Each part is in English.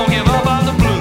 Don't give up on the blues.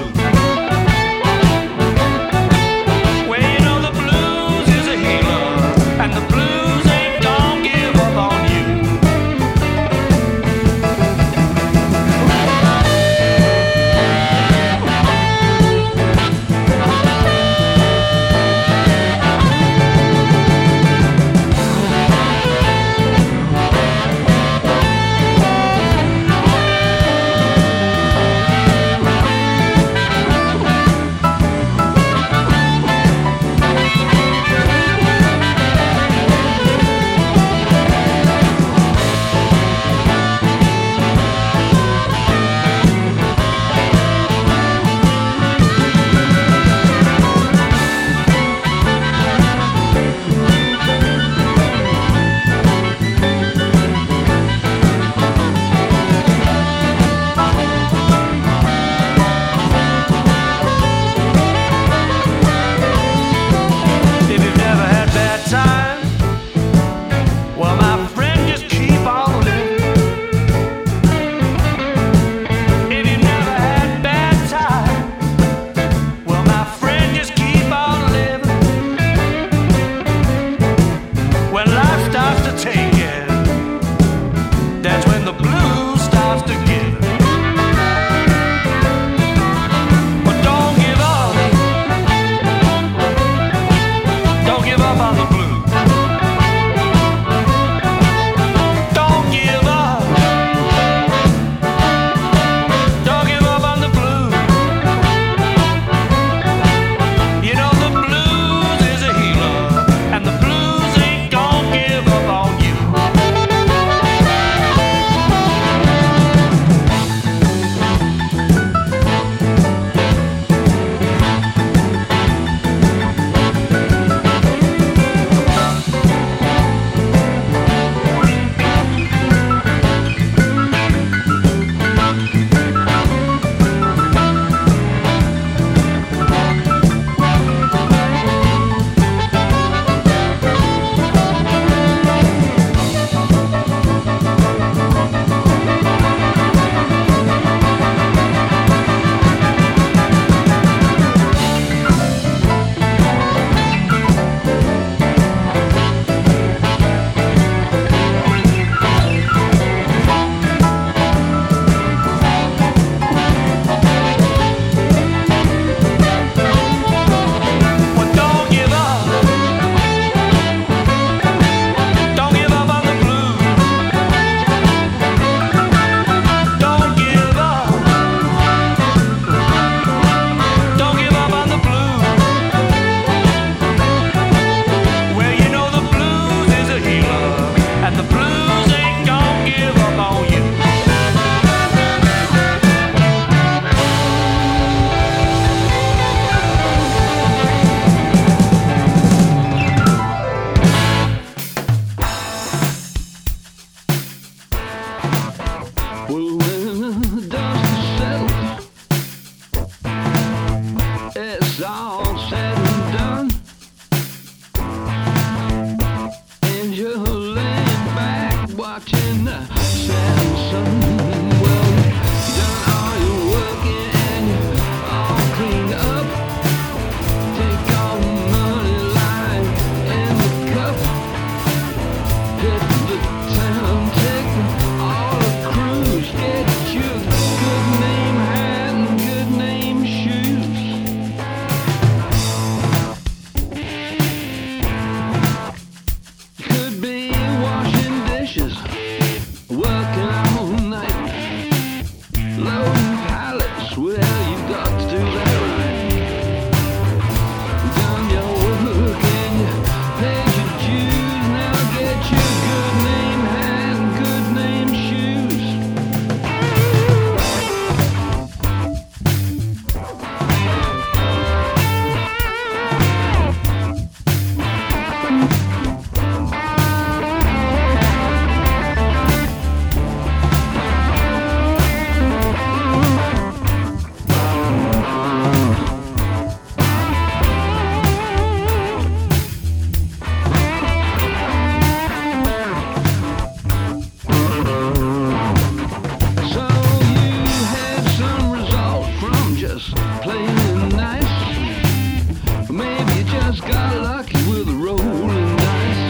just playing nice. Maybe you just got lucky with the rolling dice.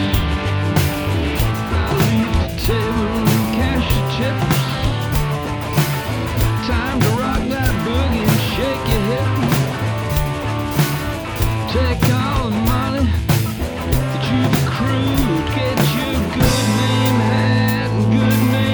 I'll leave the table and cash the chips. Time to rock that boogie and shake your hip. Take all the money that you've accrued. Get your good name hat and good name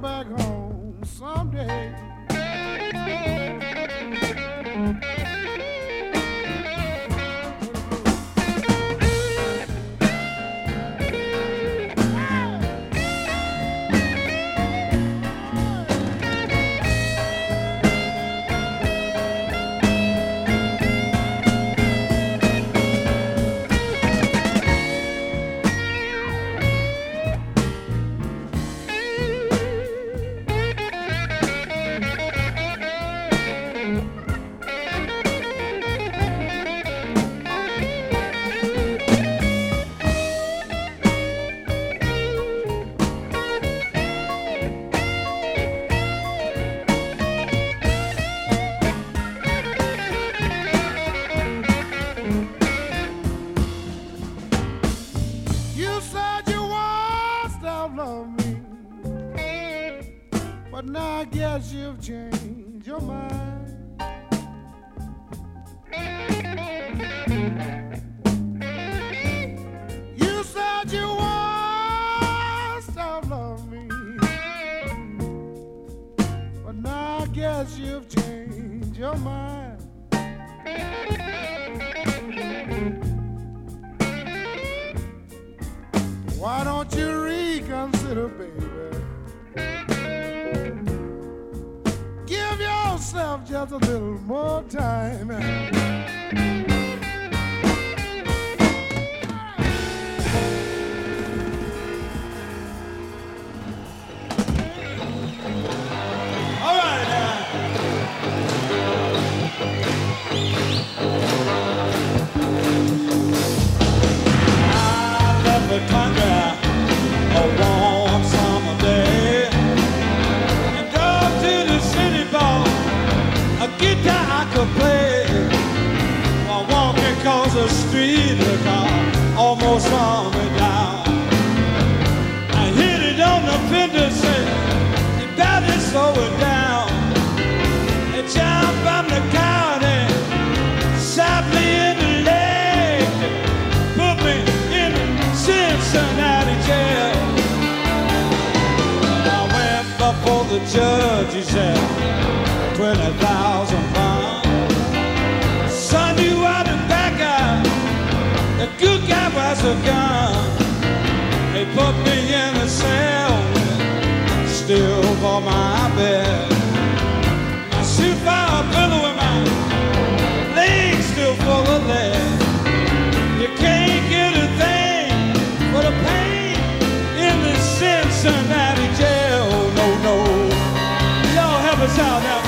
back home someday. you've changed your mind. You said you once loved me, but now I guess you've changed your mind. Why don't you reconsider, baby? Give yourself just a little more time. All right. I love the country. A warm summer day. And go to the city bar. A guitar I could play. While walking across the street, a car almost saw me down. I hit it on the fender, say, you better slow it down. And jump from the county, shot me in the leg, put me in the Cincinnati jail. I went before the judge, he said, 20,000 pounds. Son, you are the bad guy, the good guy was a gun. They put me in a cell, still for my bed. My shoe fire pillow in my legs still full of lead. You can't get a thing for the pain in the Cincinnati jail. No, no, y'all help us out now.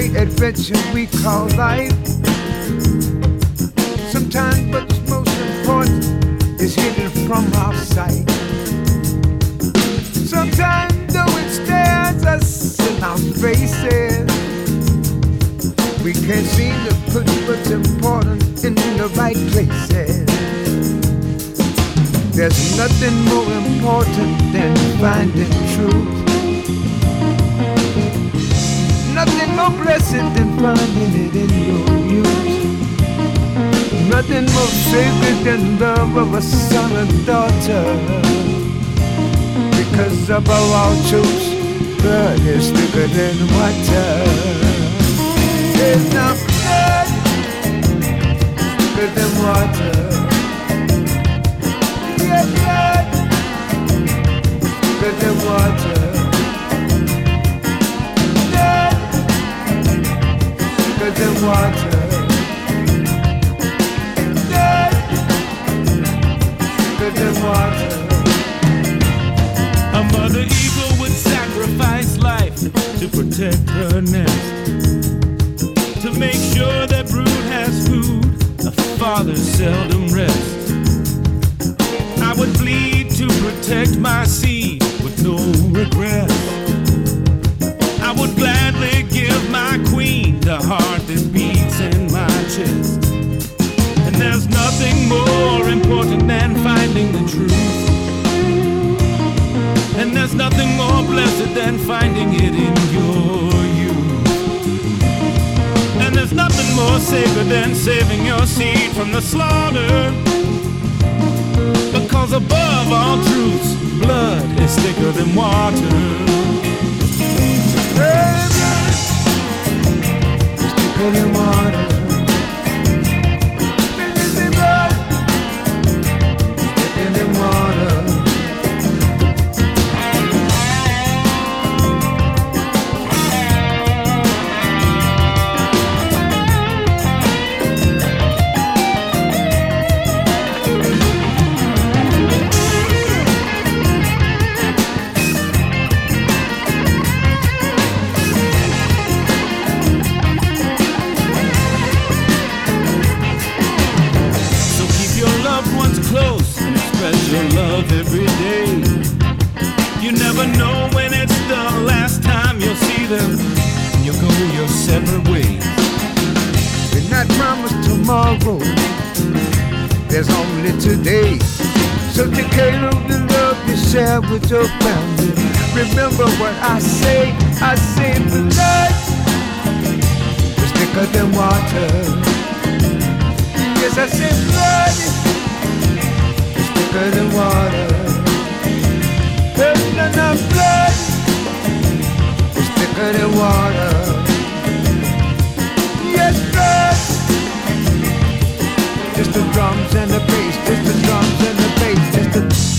great adventure we call life. Sometimes what's most important is hidden from our sight. Sometimes though it stares us in our faces, we can't seem to put what's important in the right places. There's nothing more important than finding truth. Nothing more blessed than finding it in your youth. Nothing more sacred than love of a son or daughter. Because above all truth, blood is thicker than water. There's no blood thicker than water. There's blood thicker than water. Than water. Blood thicker than water. A mother eagle would sacrifice life to protect her nest, to make sure that brood has food. A father seldom rests. I would bleed to protect my seed with no regret. I would gladly give my queen the heart that beats in my chest. And there's nothing more important than finding the truth. And there's nothing more blessed than finding it in your youth. And there's nothing more sacred than saving your seed from the slaughter. Because above all truths, blood is thicker than water. Blood is thicker than water. Blood is thicker than water. There's only today, so take care of the love you share with your family. Remember what I say blood is thicker than water. Yes, I say blood is thicker than water. There's none of blood is thicker than water. Yes, blood. Just the drums and the bass, just the drums and the bass, just the...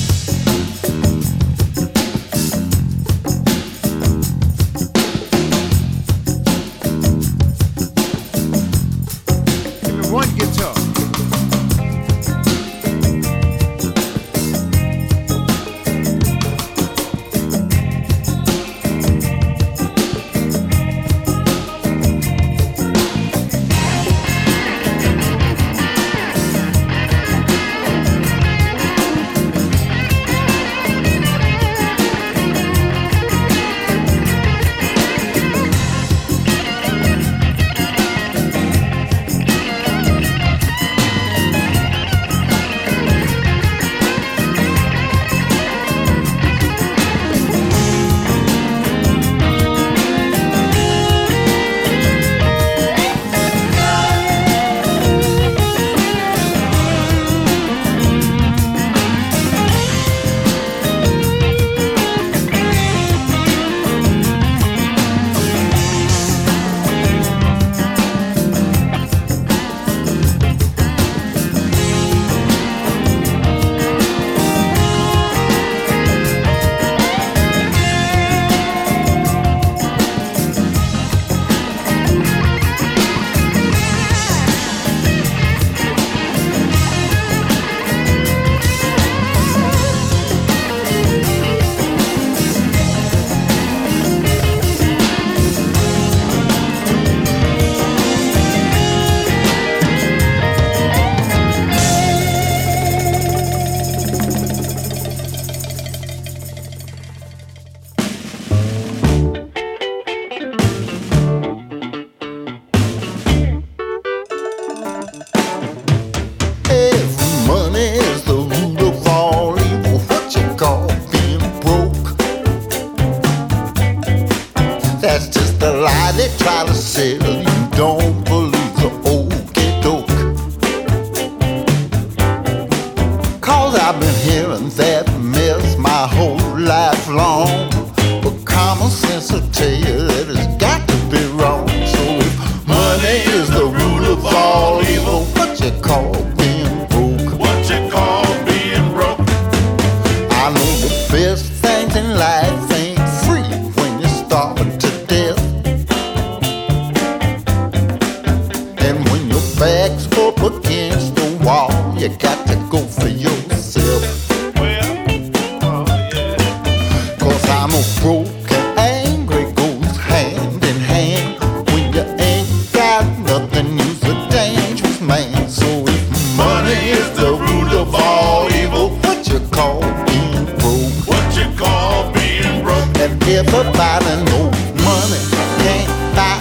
broke and angry goes hand in hand. When you ain't got nothing, you's a dangerous man. So if money is the root of all evil, what you call being broke? What you call being broke? And everybody knows money can't buy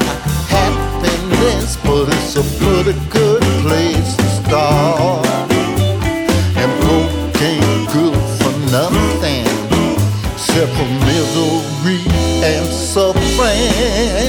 happiness, but it's a bloody good place to start. And broke ain't good for nothing except for misery and suffering.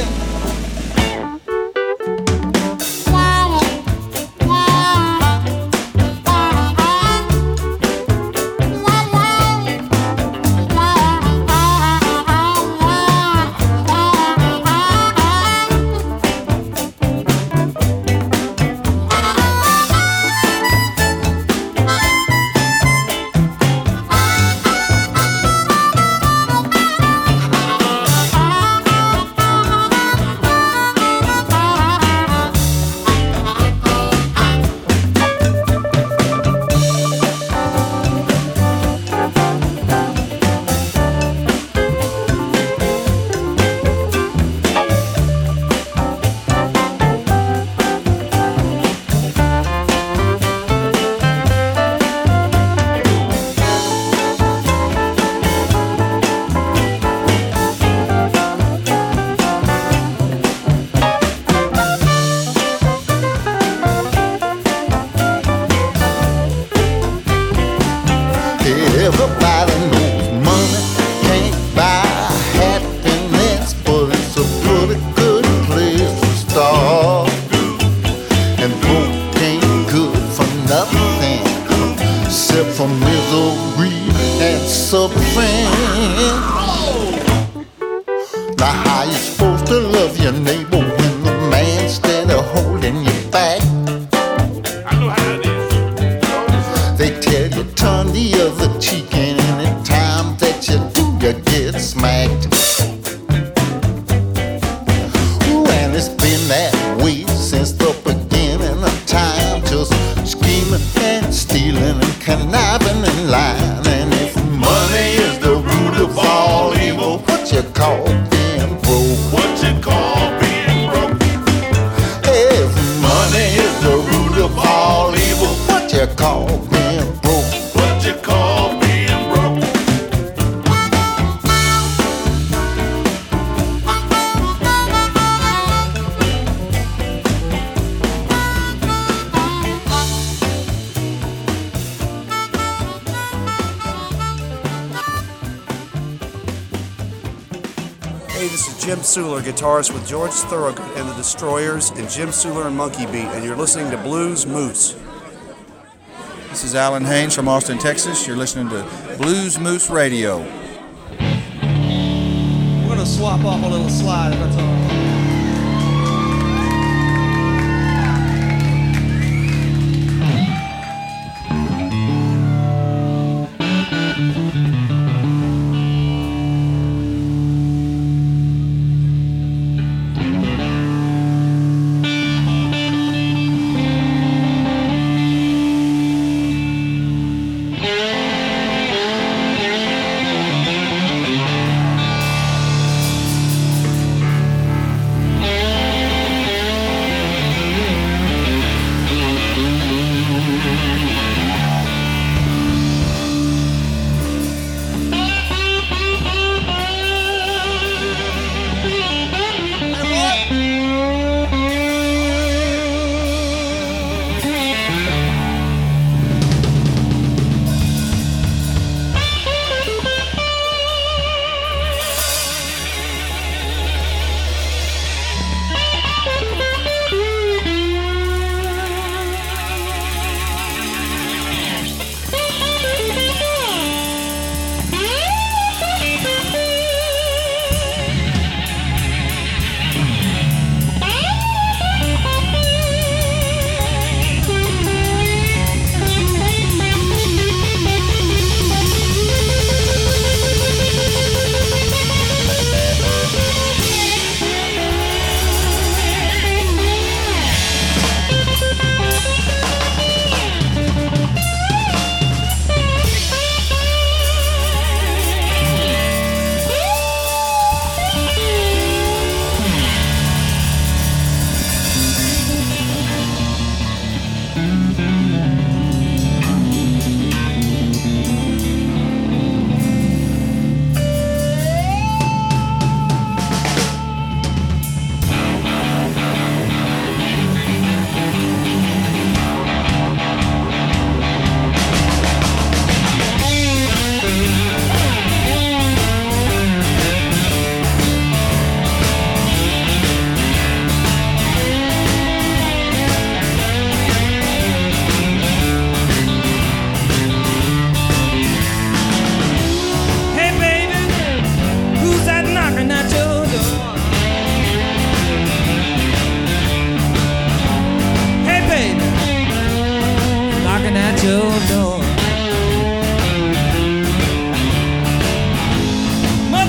Jim Suller, guitarist with George Thorogood and the Destroyers, and Jim Suller and Monkey Beat, and you're listening to Bluesmoose. This is Alan Haynes from Austin, Texas. You're listening to Bluesmoose Radio. We're going to swap off a little slide if that's all right.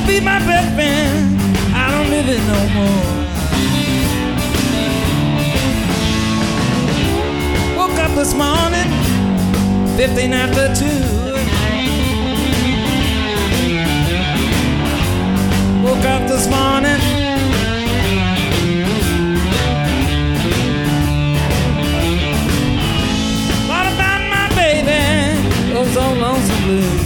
be my best friend. I don't live it no more. Woke up this morning, 15 after 2. Woke up this morning. What about my baby? Oh, so lonesome blue.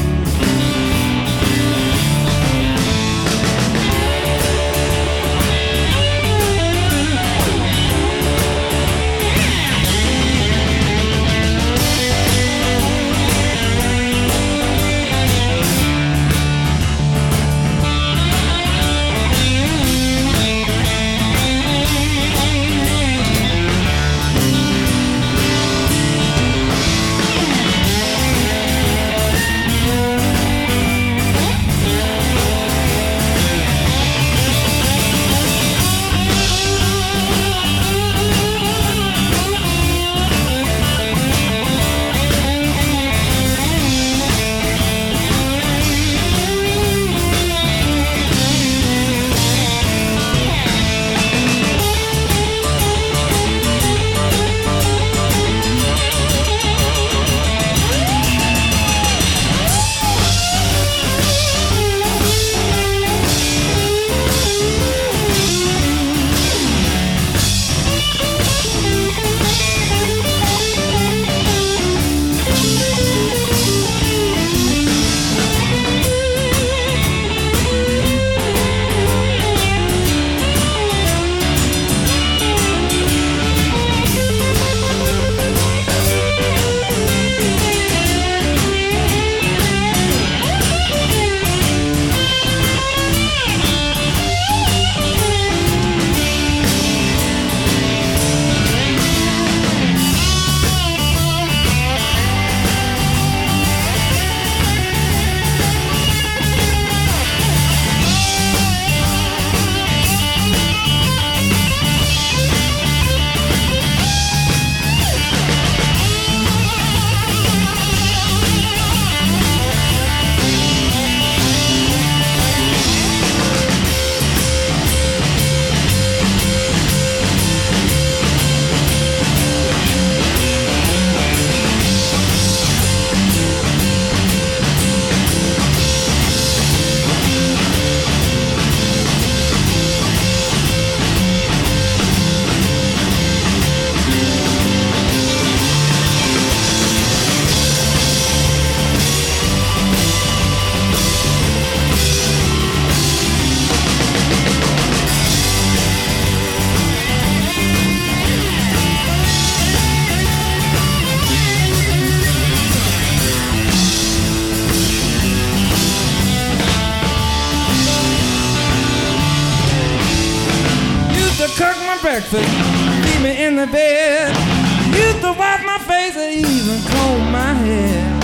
Leave me in the bed. Used to wipe my face or even comb my hair.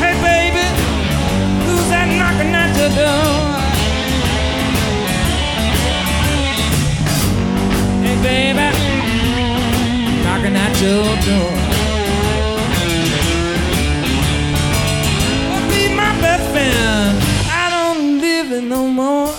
Hey baby, who's that knocking at your door? Baby, knocking at your door. Won't be my best friend. I don't live it no more.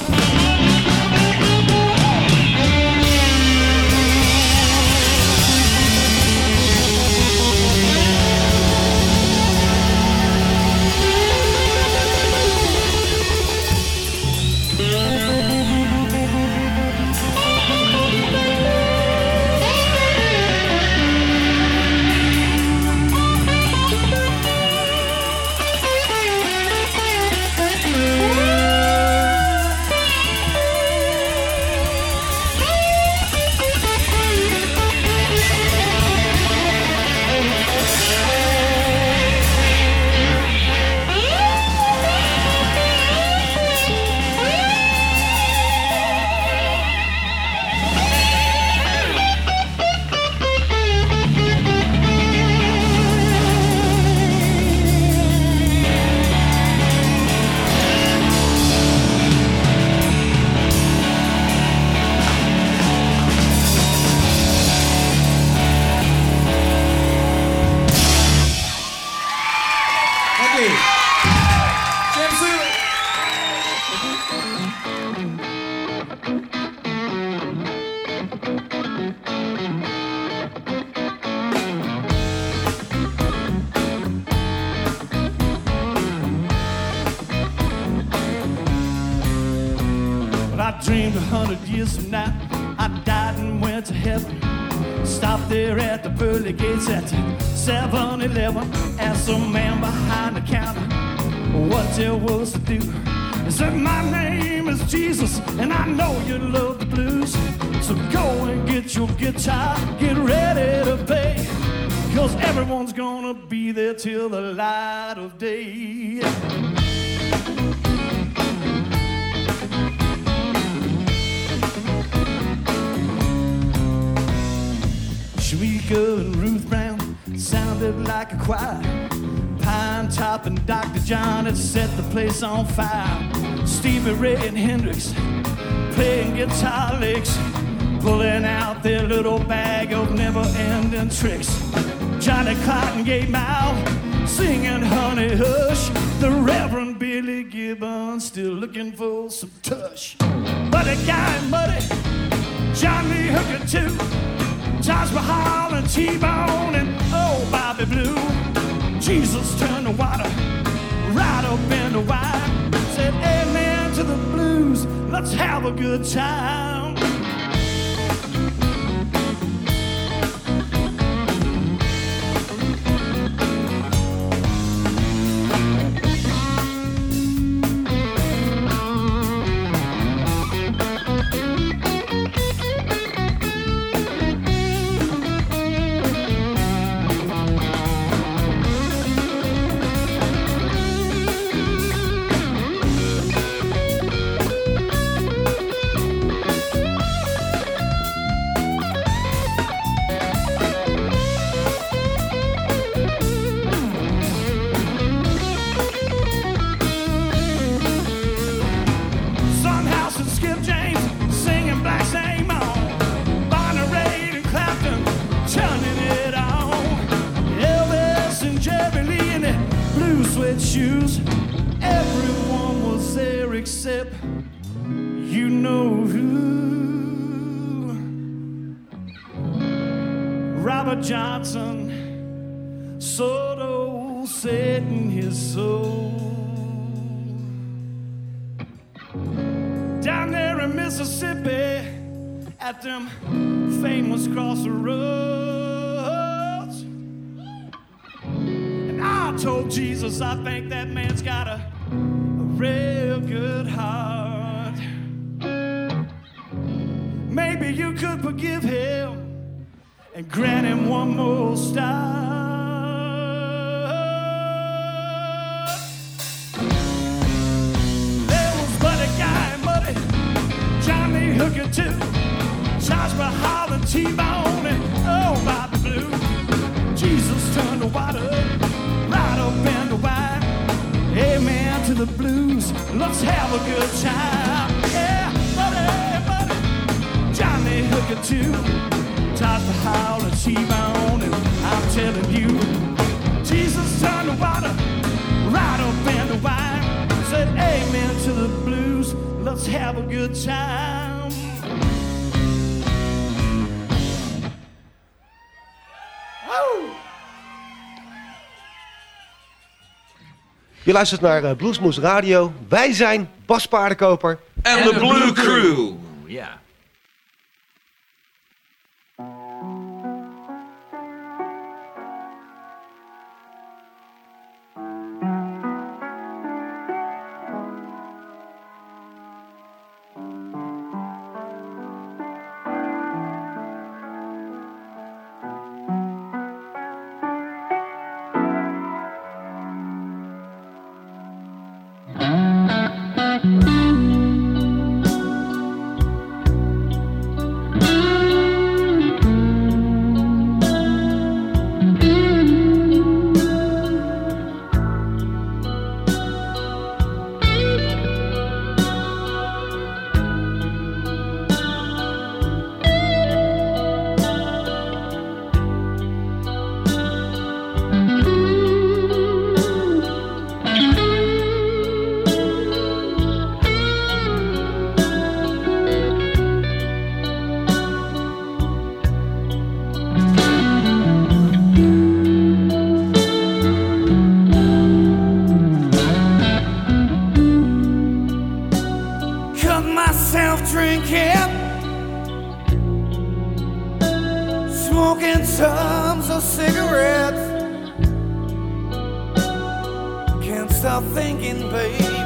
I dreamed 100 years from now I died and went to heaven. Stopped there at the pearly gates at 7-Eleven. Asked a man behind the counter what there was to do. He said, my name is Jesus and I know you love the blues. So go and get your guitar, get ready to play, 'cause everyone's gonna be there till the light of day. Shameka and Ruth Brown sounded like a choir. Pine Top and Dr. John had set the place on fire. Stevie Ray and Hendrix playing guitar licks, pulling out their little bag of never-ending tricks. Johnny Cotton gave out singing Honey Hush. The Reverend Billy Gibbons still looking for some tush. Buddy Guy and Muddy, Johnny Hooker too, Taj Mahal and T Bone and oh Bobby Blue. Jesus turned the water right up into wine. Said amen to the blues. Let's have a good time. Skip James singing Black Saint Maul, Bonnie Raitt and Clapton turning it on, Elvis and Jerry Lee in their blue suede shoes. Everyone was there except you know who. Robert Johnson sort of said in his soul, down there in Mississippi at them famous crossroads. And I told Jesus I think that man's got a real good heart. Maybe you could forgive him and grant him one more star. Johnny Hooker too, Taj Mahal and T-Bone and oh Bobby Blue. Jesus turned the water right up into wine. Amen to the blues. Let's have a good time. Yeah, buddy, buddy. Johnny Hooker too, Taj Mahal and T-Bone and I'm telling you, Jesus turned the water right up into wine. Said amen to the blues. Let's have a good time. Woo! Je luistert naar Bluesmoose Radio. Wij zijn Bas Paardenkoper en de Blue Crew. Ja. drinking, smoking tons of cigarettes. Can't stop thinking, baby,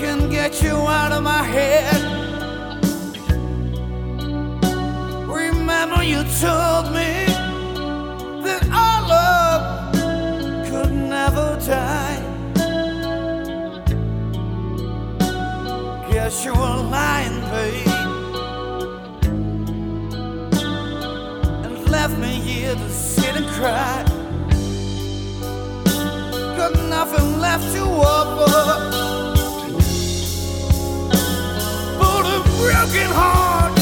can get you out of my head. Remember you told me that our love could never die. Guess you were lying, babe, and left me here to sit and cry. Got nothing left to offer but a broken heart.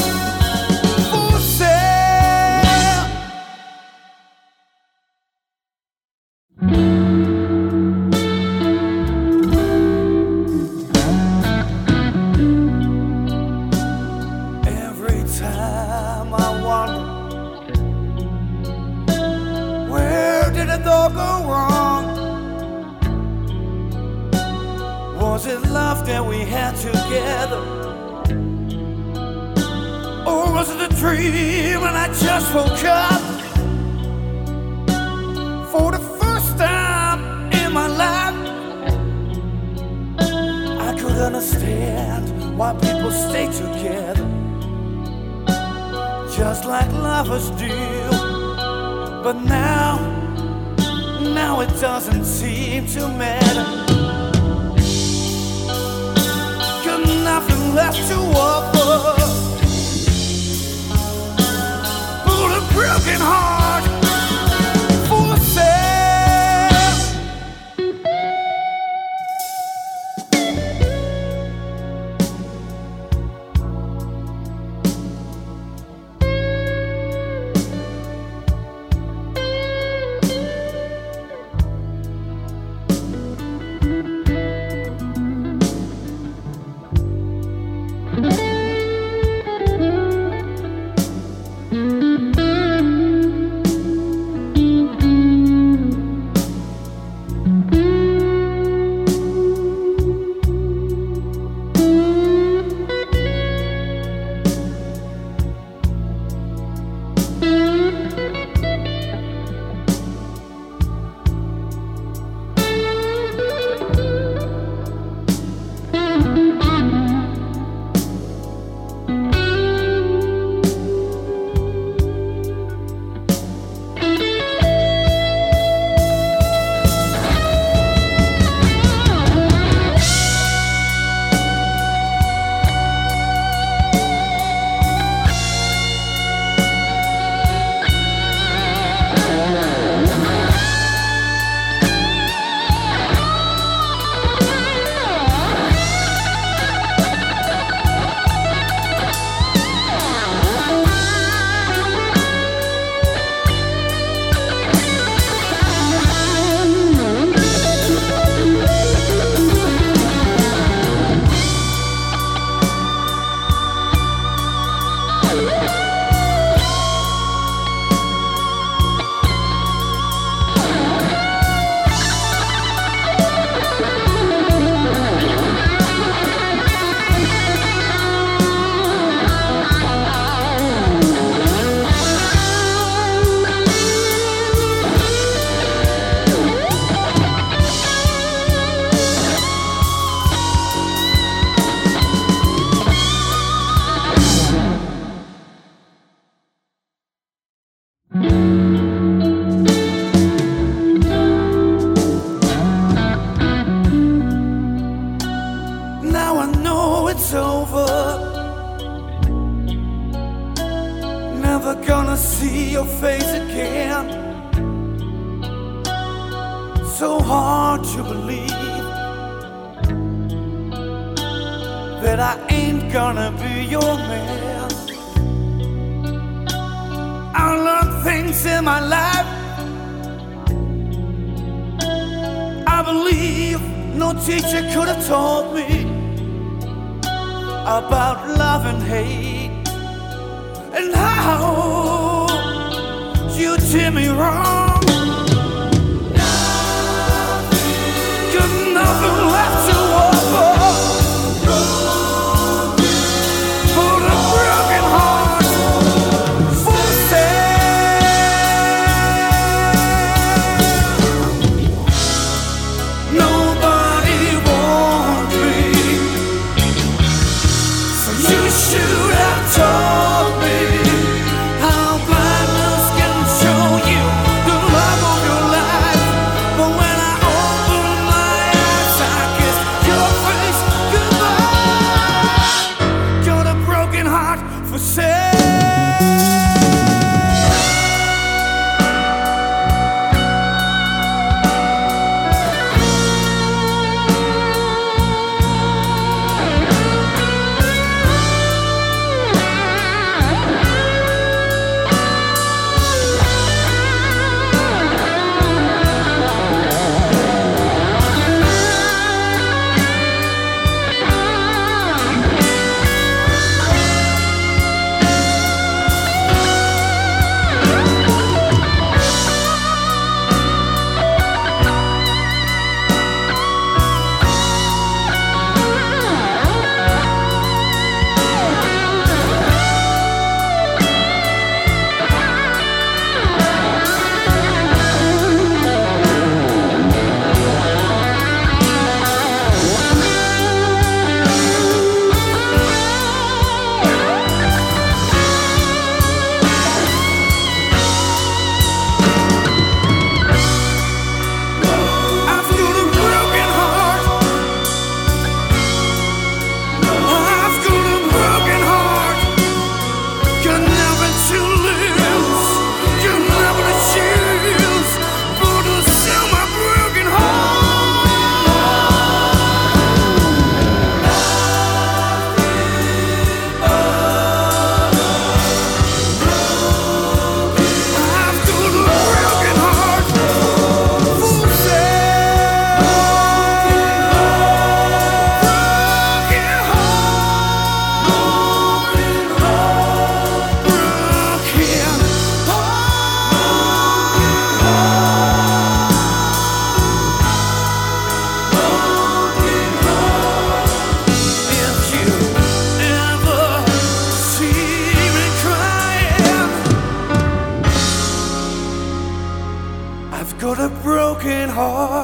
Nothing left to offer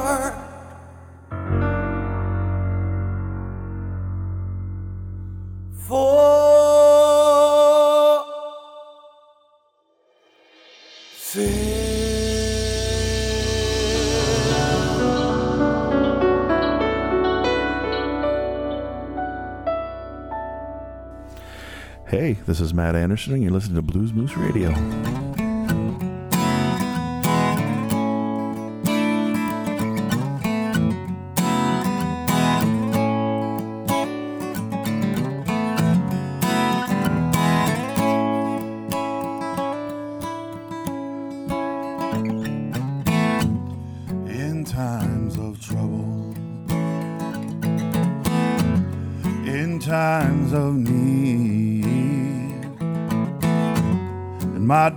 heart. For sin. Hey, this is Matt Anderson, and you're listening to Bluesmoose Radio.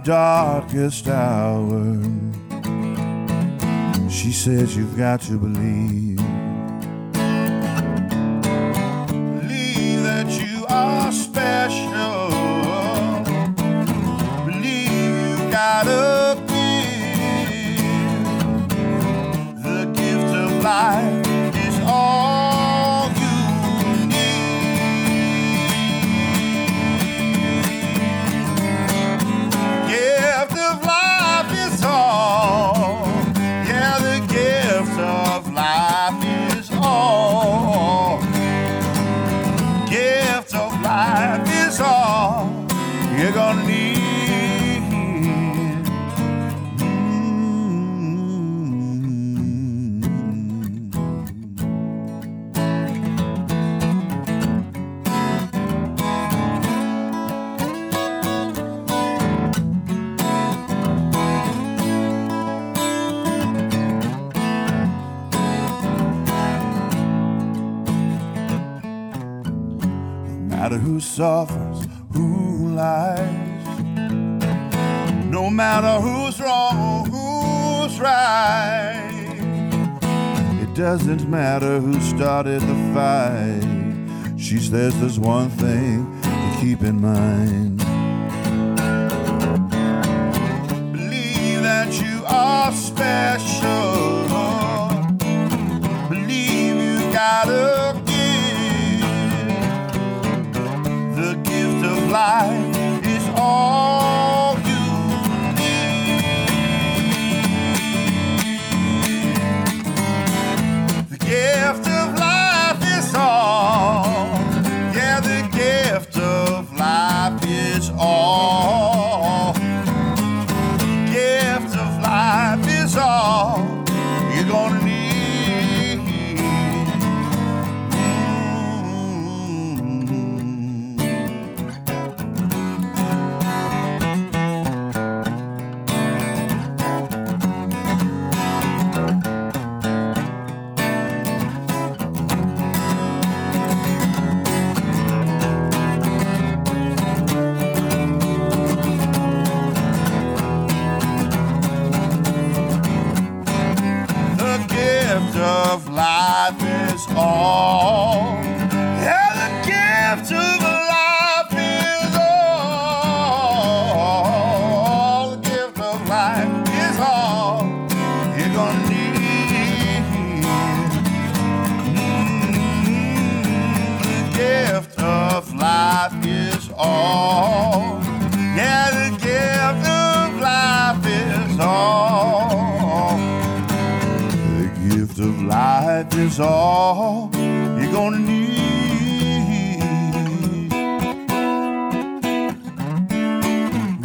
Darkest hour, she says you've got to believe, believe that you are special, believe you've got a gift, the gift of life. Who suffers, who lies, no matter who's wrong, who's right, it doesn't matter who started the fight. She says there's one thing to keep in mind, believe that you are special, believe you got a life is all you need. The gift of life is all. Yeah, the gift of life is all. The gift of life is all you're gonna need. All. Yeah, the gift of life is all. The gift of life is all you're gonna need. The gift of life is all. Yeah, the gift of life is all. The gift of life is all you're gonna need.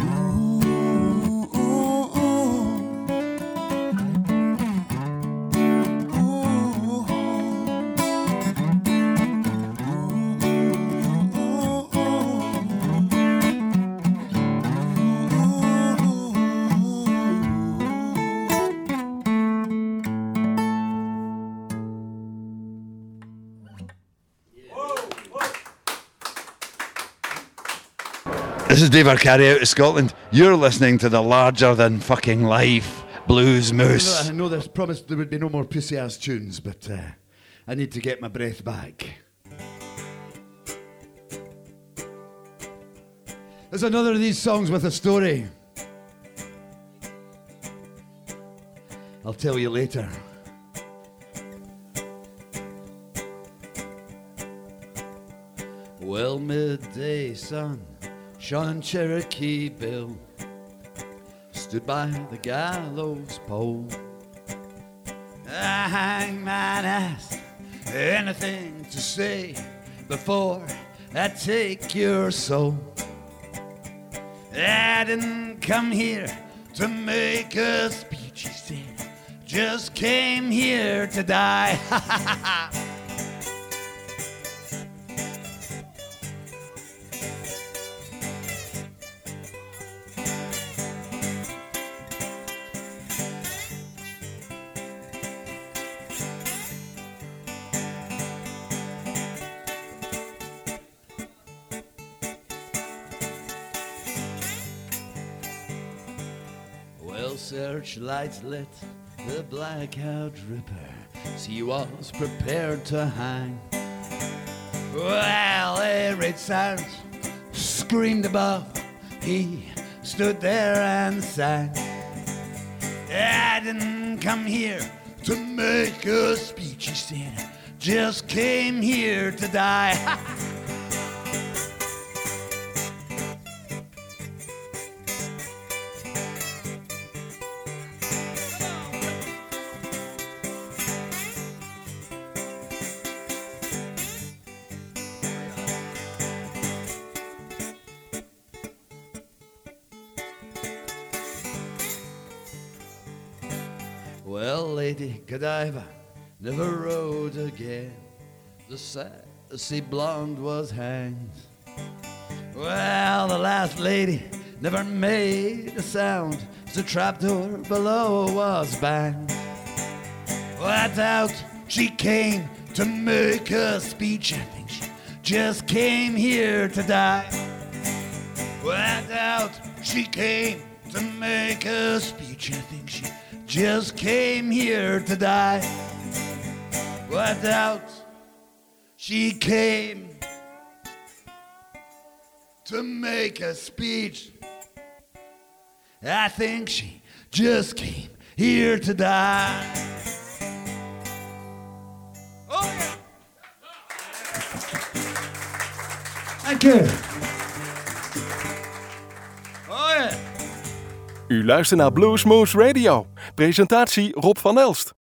Ooh, ooh, ooh. This is Dave Arcari out of Scotland. You're listening to the larger than fucking life Blues Moose. I know this promised there would be no more pussy ass tunes, but I need to get my breath back. There's another of these songs with a story. I'll tell you later. Well, midday sun, Sean Cherokee Bill stood by the gallows pole. The hangman asked anything to say before I take your soul. I didn't come here to make a speech, he said, just came here to die. Ha ha ha ha. Searchlights lit the blackout ripper, so he was prepared to hang. Well, a red siren screamed above, he stood there and sang. I didn't come here to make a speech, he said, just came here to die. Godiva never rode again. The sassy blonde was hanged. Well, the last lady never made a sound. The trapdoor below was banged. Well, I doubt she came to make a speech. I think she just came here to die. Well, I doubt she came to make a speech. I think she just came here to die. Well, I doubt she came to make a speech. I think she just came here to die. Oh yeah! Thank you. Oh yeah! U luistert naar Bluesmoose Radio. Presentatie Rob van Elst.